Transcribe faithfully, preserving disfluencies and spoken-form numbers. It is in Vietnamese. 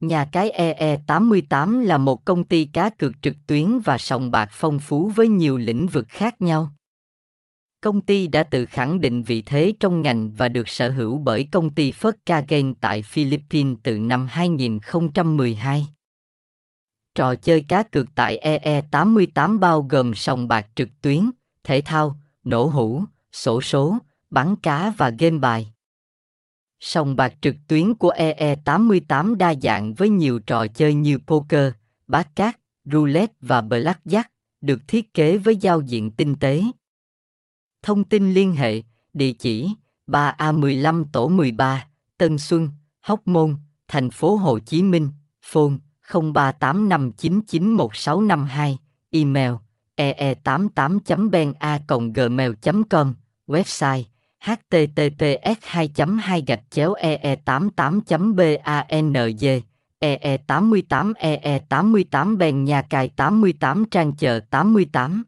Nhà cái E E tám tám là một công ty cá cược trực tuyến và sòng bạc phong phú với nhiều lĩnh vực khác nhau. Công ty đã tự khẳng định vị thế trong ngành và được sở hữu bởi công ty First Cagayan tại Philippines từ năm hai nghìn không trăm mười hai. Trò chơi cá cược tại E E tám tám bao gồm sòng bạc trực tuyến, thể thao, nổ hũ, xổ số, bắn cá và game bài. Sòng bạc trực tuyến của E E tám tám đa dạng với nhiều trò chơi như poker, bát cát, roulette và blackjack, được thiết kế với giao diện tinh tế. Thông tin liên hệ, địa chỉ ba A mười lăm tổ mười ba, Tân Xuân, Hóc Môn, Thành phố Hồ Chí Minh, phone không ba tám năm chín chín một sáu năm hai, email e e tám tám chấm ben a còng gmail chấm com, website h t t p s hai chấm hai gạch chéo e e tám tám chấm bang E E tám tám E E tám tám ben nhà cái tám tám trang chờ tám tám.